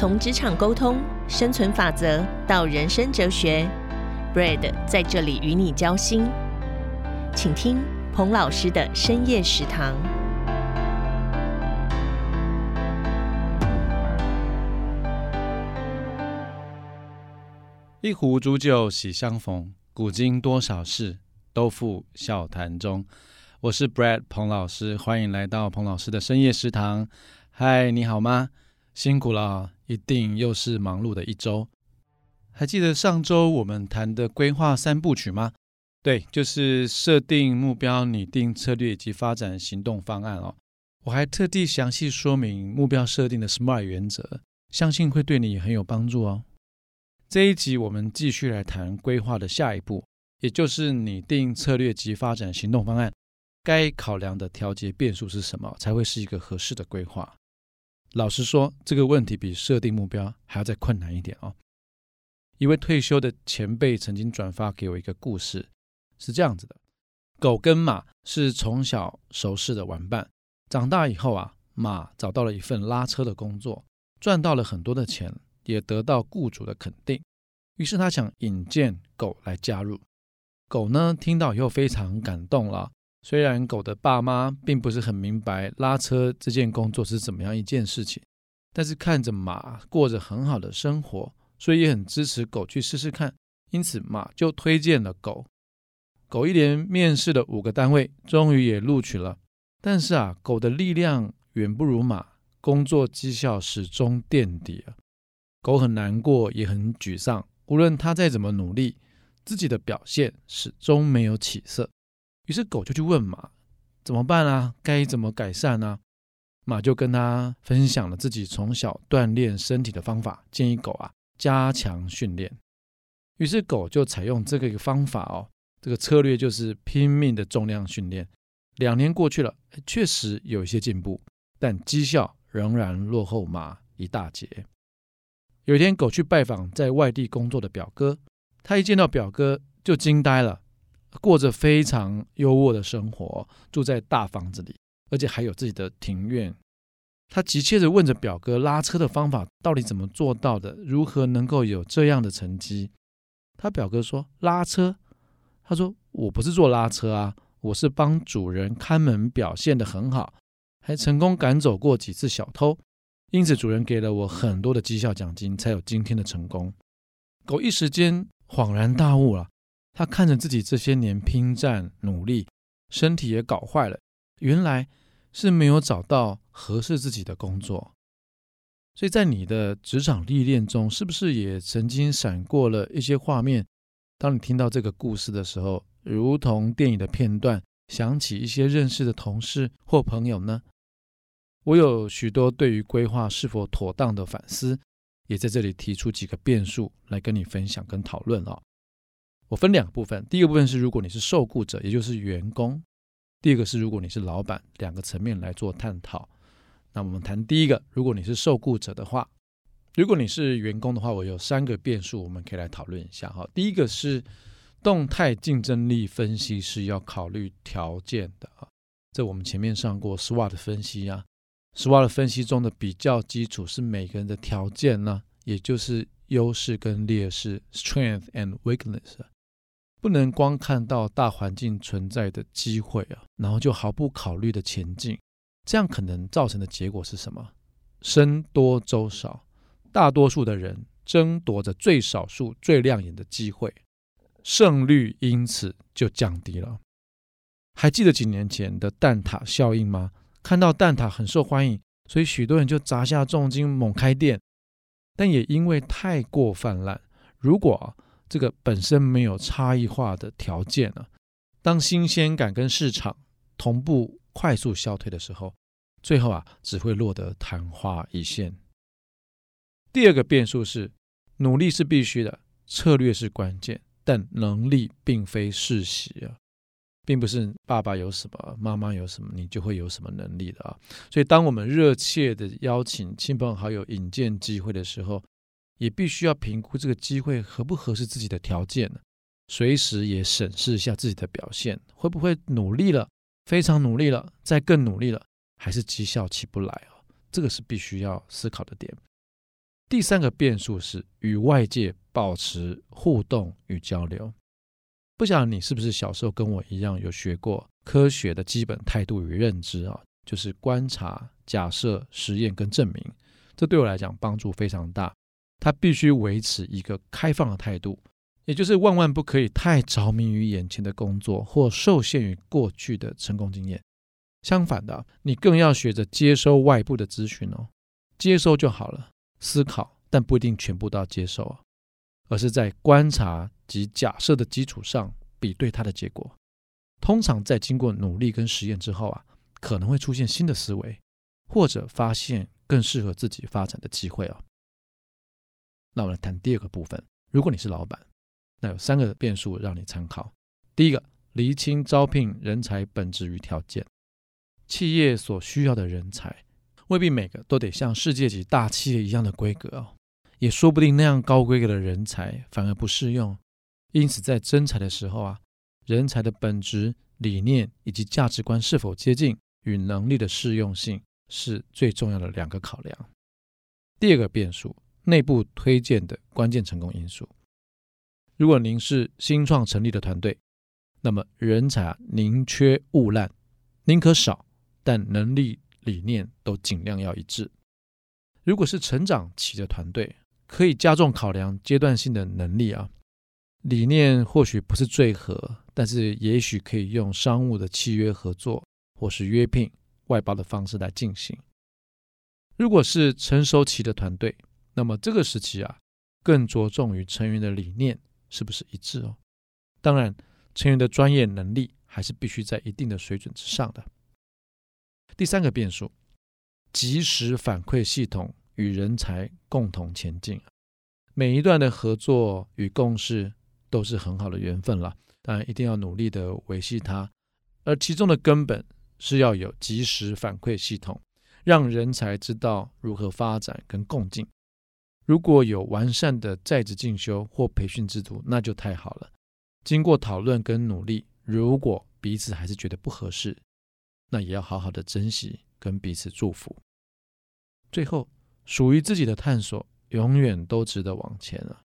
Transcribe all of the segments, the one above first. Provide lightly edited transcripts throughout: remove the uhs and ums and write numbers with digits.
从职场沟通、生存法则到人生哲学 Brad 在这里与你交心，请听彭老师的深夜食堂。一壶浊酒喜相逢，古今多少事，都付笑谈中。我是 Brad 彭老师，欢迎来到彭老师的深夜食堂。嗨，你好吗？辛苦了，一定又是忙碌的一周。还记得上周我们谈的规划三部曲吗？对，就是设定目标、拟定策略以及发展行动方案哦。我还特地详细说明目标设定的 SMART 原则，相信会对你很有帮助哦。这一集我们继续来谈规划的下一步，也就是拟定策略及发展行动方案，该考量的调节变数是什么，才会是一个合适的规划。老实说，这个问题比设定目标还要再困难一点哦。一位退休的前辈曾经转发给我一个故事，是这样子的：狗跟马是从小熟识的玩伴，长大以后啊，马找到了一份拉车的工作，赚到了很多的钱，也得到雇主的肯定，于是他想引荐狗来加入。狗呢，听到以后非常感动了。虽然狗的爸妈并不是很明白拉车这件工作是怎么样一件事情，但是看着马过着很好的生活，所以也很支持狗去试试看，因此马就推荐了狗。狗一连面试了5个单位，终于也录取了。但是啊，狗的力量远不如马，工作绩效始终垫底啊。狗很难过，也很沮丧，无论它再怎么努力，自己的表现始终没有起色。于是狗就去问马，怎么办啊？该怎么改善啊？马就跟他分享了自己从小锻炼身体的方法，建议狗啊加强训练。于是狗就采用这个方法哦，这个策略就是拼命的重量训练。2年过去了，确实有一些进步，但绩效仍然落后马一大截。有一天，狗去拜访在外地工作的表哥，他一见到表哥就惊呆了。过着非常优渥的生活，住在大房子里，而且还有自己的庭院。他急切地问着表哥拉车的方法到底怎么做到的，如何能够有这样的成绩。他表哥说，拉车？他说，我不是做拉车啊，我是帮主人看门，表现得很好，还成功赶走过几次小偷，因此主人给了我很多的绩效奖金，才有今天的成功。狗一时间恍然大悟了，他看着自己这些年拼战努力，身体也搞坏了，原来是没有找到合适自己的工作。所以在你的职场历练中，是不是也曾经闪过了一些画面？当你听到这个故事的时候，如同电影的片段，想起一些认识的同事或朋友呢？我有许多对于规划是否妥当的反思，也在这里提出几个变数来跟你分享跟讨论哦。我分两个部分，第一个部分是如果你是受雇者，也就是员工；第二个是如果你是老板，两个层面来做探讨。那我们谈第一个，如果你是受雇者的话，如果你是员工的话，我有3个变数我们可以来讨论一下。第一个是动态竞争力分析是要考虑条件的，这我们前面上过 SWOT 分析啊。SWOT 分析中的比较基础是每个人的条件呢，也就是优势跟劣势 Strength and Weakness，不能光看到大环境存在的机会啊，然后就毫不考虑的前进，这样可能造成的结果是什么？僧多粥少，大多数的人争夺着最少数最亮眼的机会，胜率因此就降低了。还记得几年前的蛋挞效应吗？看到蛋挞很受欢迎，所以许多人就砸下重金猛开店，但也因为太过泛滥，如果这个本身没有差异化的条件，当新鲜感跟市场同步快速消退的时候，最后，只会落得昙花一现。第二个变数是，努力是必须的，策略是关键，但能力并非世袭，并不是爸爸有什么，妈妈有什么，你就会有什么能力的。所以当我们热切的邀请亲朋好友引荐机会的时候，也必须要评估这个机会合不合适自己的条件，随时也审视一下自己的表现，会不会努力了，非常努力了，再更努力了，还是绩效起不来，这个是必须要思考的点。第三个变数是与外界保持互动与交流。不晓得你是不是小时候跟我一样有学过科学的基本态度与认知啊，就是观察、假设、实验跟证明。这对我来讲帮助非常大，它必须维持一个开放的态度，也就是万万不可以太着迷于眼前的工作或受限于过去的成功经验。相反的，你更要学着接收外部的资讯哦，接收就好了，思考但不一定全部都要接收啊，而是在观察及假设的基础上比对它的结果。通常在经过努力跟实验之后啊，可能会出现新的思维，或者发现更适合自己发展的机会哦。那我们来谈第二个部分，如果你是老板，那有三个变数让你参考。第一个，厘清招聘人才本质与条件。企业所需要的人才未必每个都得像世界级大企业一样的规格哦，也说不定那样高规格的人才反而不适用。因此在征才的时候啊，人才的本质、理念以及价值观是否接近与能力的适用性是最重要的两个考量。第二个变数，内部推荐的关键成功因素。如果您是新创成立的团队，那么人才宁缺毋滥，宁可少，但能力、理念都尽量要一致。如果是成长期的团队，可以加重考量阶段性的能力啊，理念或许不是最合，但是也许可以用商务的契约合作或是约聘、外包的方式来进行。如果是成熟期的团队，那么这个时期啊，更着重于成员的理念是不是一致哦。当然，成员的专业能力还是必须在一定的水准之上的。第三个变数，及时反馈系统与人才共同前进。每一段的合作与共事都是很好的缘分了，当然一定要努力的维系它，而其中的根本是要有及时反馈系统，让人才知道如何发展跟共进。如果有完善的在职进修或培训制度，那就太好了。经过讨论跟努力，如果彼此还是觉得不合适，那也要好好的珍惜跟彼此祝福。最后，属于自己的探索永远都值得往前了，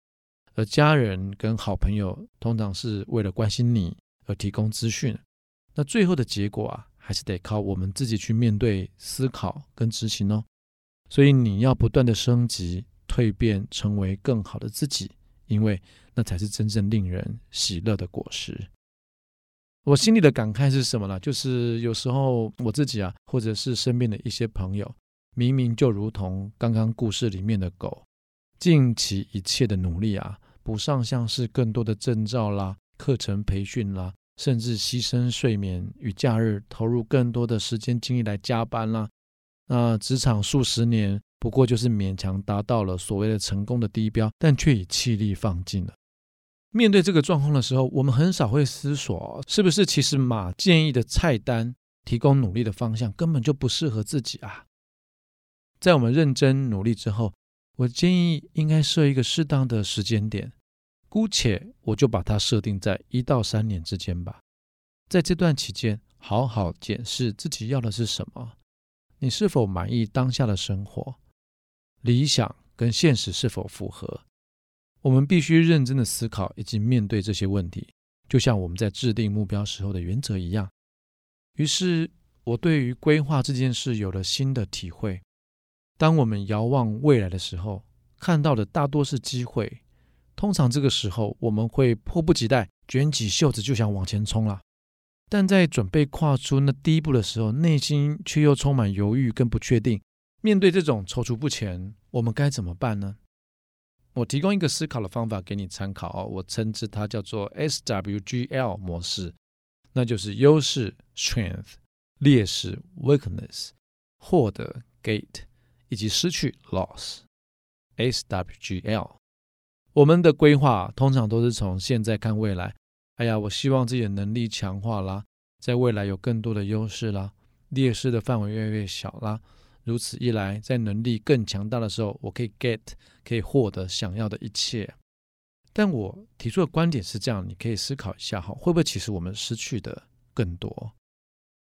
而家人跟好朋友通常是为了关心你而提供资讯，那最后的结果啊，还是得靠我们自己去面对、思考跟执行哦。所以你要不断的升级、蜕变，成为更好的自己，因为那才是真正令人喜乐的果实。我心里的感慨是什么呢？就是有时候我自己啊，或者是身边的一些朋友，明明就如同刚刚故事里面的狗，尽其一切的努力啊，补上像是更多的证照啦、课程培训啦，甚至牺牲睡眠与假日，投入更多的时间精力来加班啦。那职场数十年，不过就是勉强达到了所谓的成功的低标，但却已气力放尽了。面对这个状况的时候，我们很少会思索，是不是其实马建议的菜单提供努力的方向根本就不适合自己啊。在我们认真努力之后，我建议应该设一个适当的时间点，姑且我就把它设定在1到3年之间吧。在这段期间，好好检视自己要的是什么，你是否满意当下的生活，理想跟现实是否符合。我们必须认真的思考以及面对这些问题，就像我们在制定目标时候的原则一样。于是我对于规划这件事有了新的体会。当我们遥望未来的时候，看到的大多是机会，通常这个时候我们会迫不及待，卷起袖子就想往前冲了。但在准备跨出那第一步的时候，内心却又充满犹豫跟不确定。面对这种踌躇不前，我们该怎么办呢？我提供一个思考的方法给你参考哦，我称之它叫做 SWGL 模式，那就是优势 Strength、 劣势 Weakness、 获得 Get、 以及失去 Loss。 SWGL 我们的规划通常都是从现在看未来，我希望自己的能力强化啦，在未来有更多的优势啦，劣势的范围越来越小啦，如此一来，在能力更强大的时候，我可以 get， 可以获得想要的一切。但我提出的观点是这样，你可以思考一下，会不会其实我们失去的更多？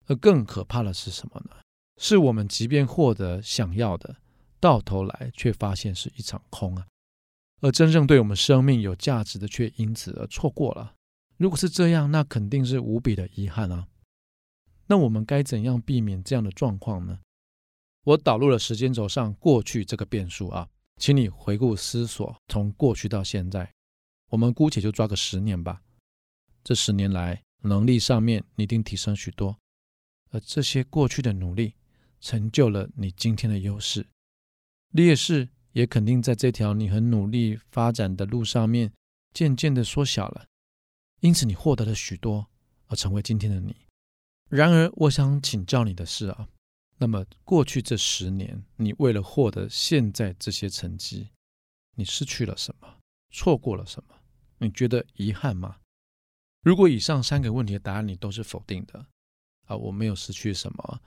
而更可怕的是什么呢？是我们即便获得想要的，到头来却发现是一场空啊。而真正对我们生命有价值的却因此而错过了。如果是这样，那肯定是无比的遗憾啊。那我们该怎样避免这样的状况呢？我导入了时间轴上过去这个变数啊，请你回顾思索，从过去到现在，我们姑且就抓个10年吧。这10年来，能力上面你一定提升许多，而这些过去的努力成就了你今天的优势，劣势也肯定在这条你很努力发展的路上面渐渐的缩小了，因此你获得了许多，而成为今天的你。然而我想请教你的是啊，那么过去这10年你为了获得现在这些成绩，你失去了什么？错过了什么？你觉得遗憾吗？如果以上3个问题的答案你都是否定的啊，我没有失去什么，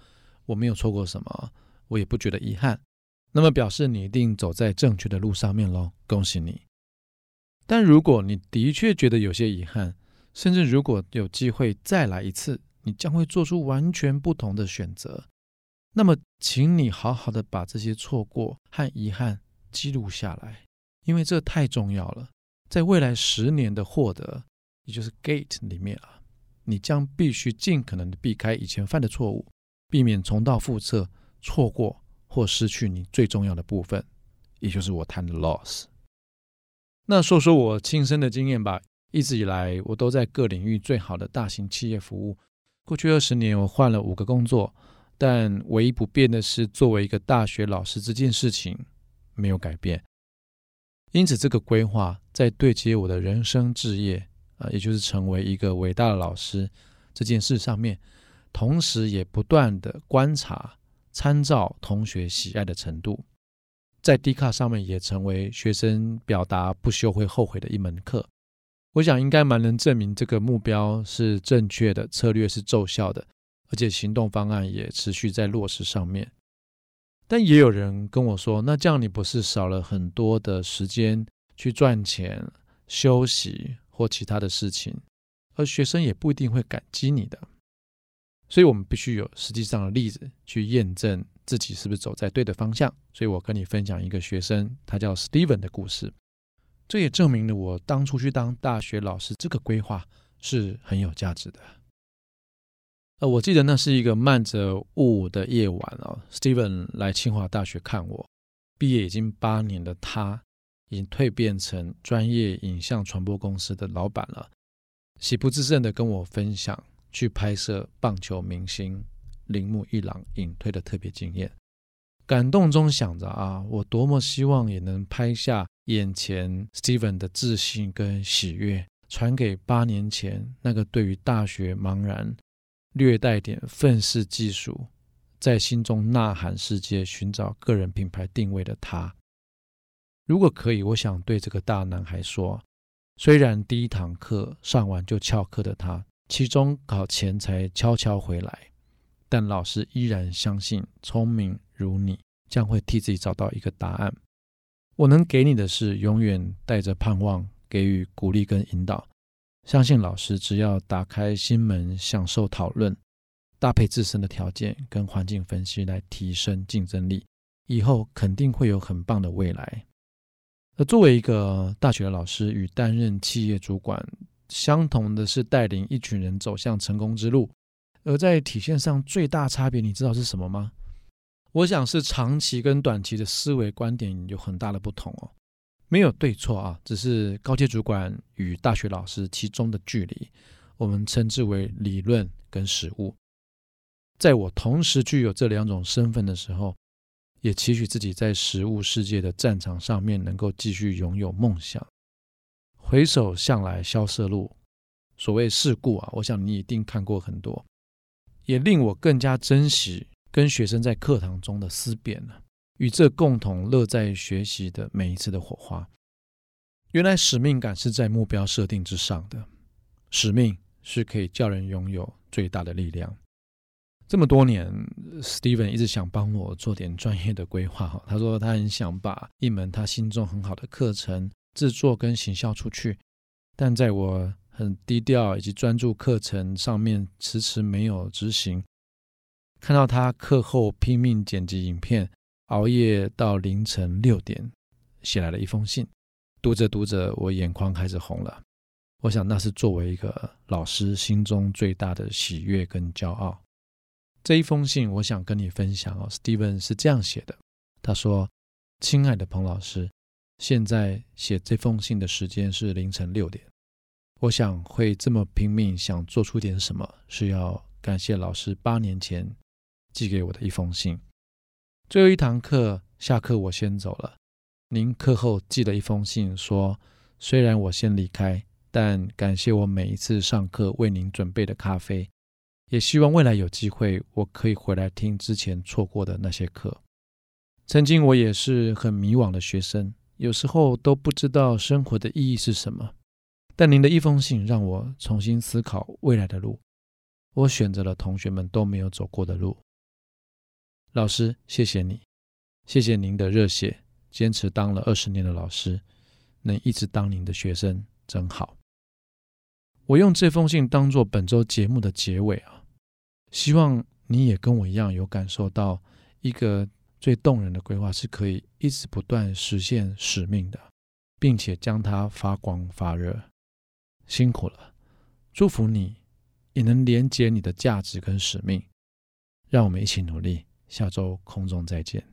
我没有错过什么，我也不觉得遗憾，那么表示你一定走在正确的路上面咯，恭喜你。但如果你的确觉得有些遗憾，甚至如果有机会再来一次，你将会做出完全不同的选择，那么请你好好的把这些错过和遗憾记录下来，因为这太重要了。在未来10年的获得，也就是 Get 里面啊，你将必须尽可能的避开以前犯的错误，避免重蹈覆辙，错过或失去你最重要的部分，也就是我谈的 Loss。 那说说我亲身的经验吧。一直以来我都在各领域最好的大型企业服务，过去20年我换了5个工作，但唯一不变的是作为一个大学老师这件事情没有改变。因此这个规划在对接我的人生志业，也就是成为一个伟大的老师这件事上面，同时也不断的观察参照同学喜爱的程度，在 Dcard 上面也成为学生表达不修会后悔的一门课。我想应该蛮能证明这个目标是正确的，策略是奏效的，而且行动方案也持续在落实上面。但也有人跟我说，那这样你不是少了很多的时间去赚钱、休息或其他的事情，而学生也不一定会感激你的。所以我们必须有实际上的例子去验证自己是不是走在对的方向。所以我跟你分享一个学生，他叫 Steven 的故事，这也证明了我当初去当大学老师这个规划是很有价值的。我记得那是一个漫着雾的夜晚哦， Steven 来清华大学看我，毕业已经8年的他已经蜕变成专业影像传播公司的老板了，喜不自胜的跟我分享去拍摄棒球明星铃木一朗隐退的特别经验。感动中想着啊，我多么希望也能拍下眼前 Steven 的自信跟喜悦，传给8年前那个对于大学茫然，略带点愤世嫉俗，在心中呐喊世界寻找个人品牌定位的他。如果可以，我想对这个大男孩说，虽然第一堂课上完就翘课的他，期中考前才悄悄回来，但老师依然相信聪明如你将会替自己找到一个答案。我能给你的是永远带着盼望，给予鼓励跟引导，相信老师只要打开心门，享受讨论，搭配自身的条件跟环境分析来提升竞争力，以后肯定会有很棒的未来。而作为一个大学的老师与担任企业主管相同的是，带领一群人走向成功之路，而在体现上最大差别你知道是什么吗？我想是长期跟短期的思维观点有很大的不同哦，没有对错啊，只是高阶主管与大学老师其中的距离，我们称之为理论跟实务。在我同时具有这2种身份的时候，也期许自己在实务世界的战场上面能够继续拥有梦想。回首向来萧瑟路，所谓世故啊，我想你一定看过很多，也令我更加珍惜跟学生在课堂中的思辨，与这共同乐在学习的每一次的火花。原来使命感是在目标设定之上的，使命是可以叫人拥有最大的力量。这么多年 Steven 一直想帮我做点专业的规划，他说他很想把一门他心中很好的课程制作跟行销出去，但在我很低调以及专注课程上面迟迟没有执行。看到他课后拼命剪辑影片熬夜到凌晨6点，写来了一封信。读着读着，我眼眶开始红了。我想那是作为一个老师心中最大的喜悦跟骄傲。这一封信我想跟你分享哦， Steven 是这样写的，他说：亲爱的彭老师，现在写这封信的时间是凌晨6点，我想会这么拼命想做出点什么，是要感谢老师8年前寄给我的一封信。最后一堂课下课我先走了，您课后寄了一封信说，虽然我先离开，但感谢我每一次上课为您准备的咖啡，也希望未来有机会我可以回来听之前错过的那些课。曾经我也是很迷惘的学生，有时候都不知道生活的意义是什么，但您的一封信让我重新思考未来的路，我选择了同学们都没有走过的路。老师，谢谢你，谢谢您的热血，坚持当了20年的老师，能一直当您的学生真好。我用这封信当作本周节目的结尾啊，希望你也跟我一样有感受到，一个最动人的规划是可以一直不断实现使命的，并且将它发光发热。辛苦了，祝福你也能连接你的价值跟使命。让我们一起努力，下周空中再见。